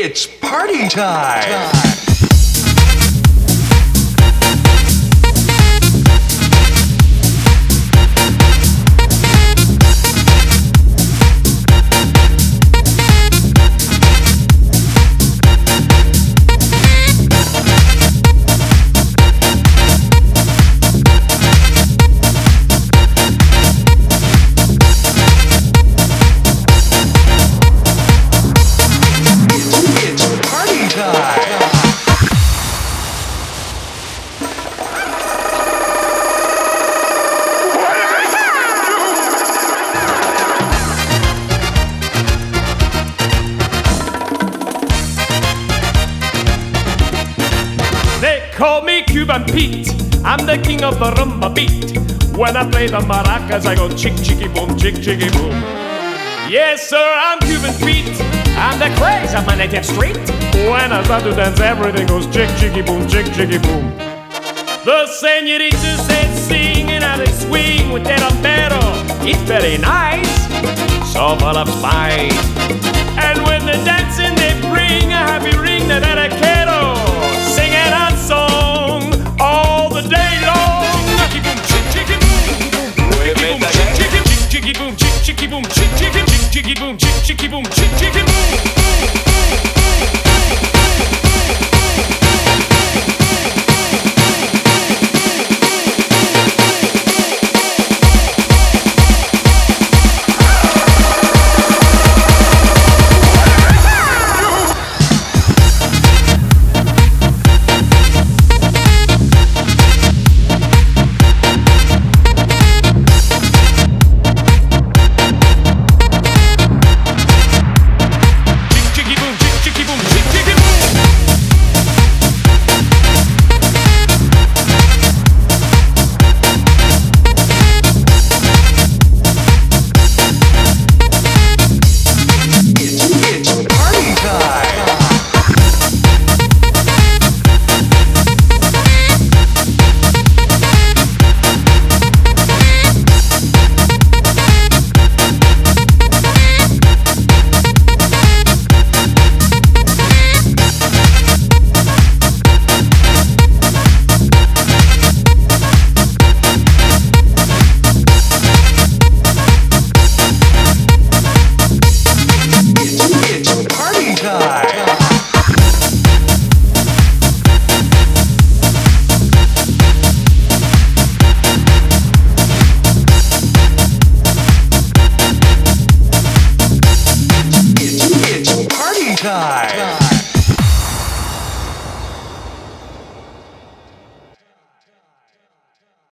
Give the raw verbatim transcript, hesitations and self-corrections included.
It's party time! Call me Cuban Pete, I'm the king of the rumba beat. When I play the maracas, I go chick, chicky, boom, chick, chicky, boom. Yes, sir, I'm Cuban Pete, I'm the craze of my native street. When I start to dance, everything goes chick, chicky, boom, chick, chicky, boom. The senoritas, they sing and they swing with their romero. It's very nice, so full of spice. And when they're dancing, they bring a happy ring that I quero. Sing it up. Boom, chick, chicky, chick, chicky, boom, chick, chicky, boom, chick, chicky, boom. Time.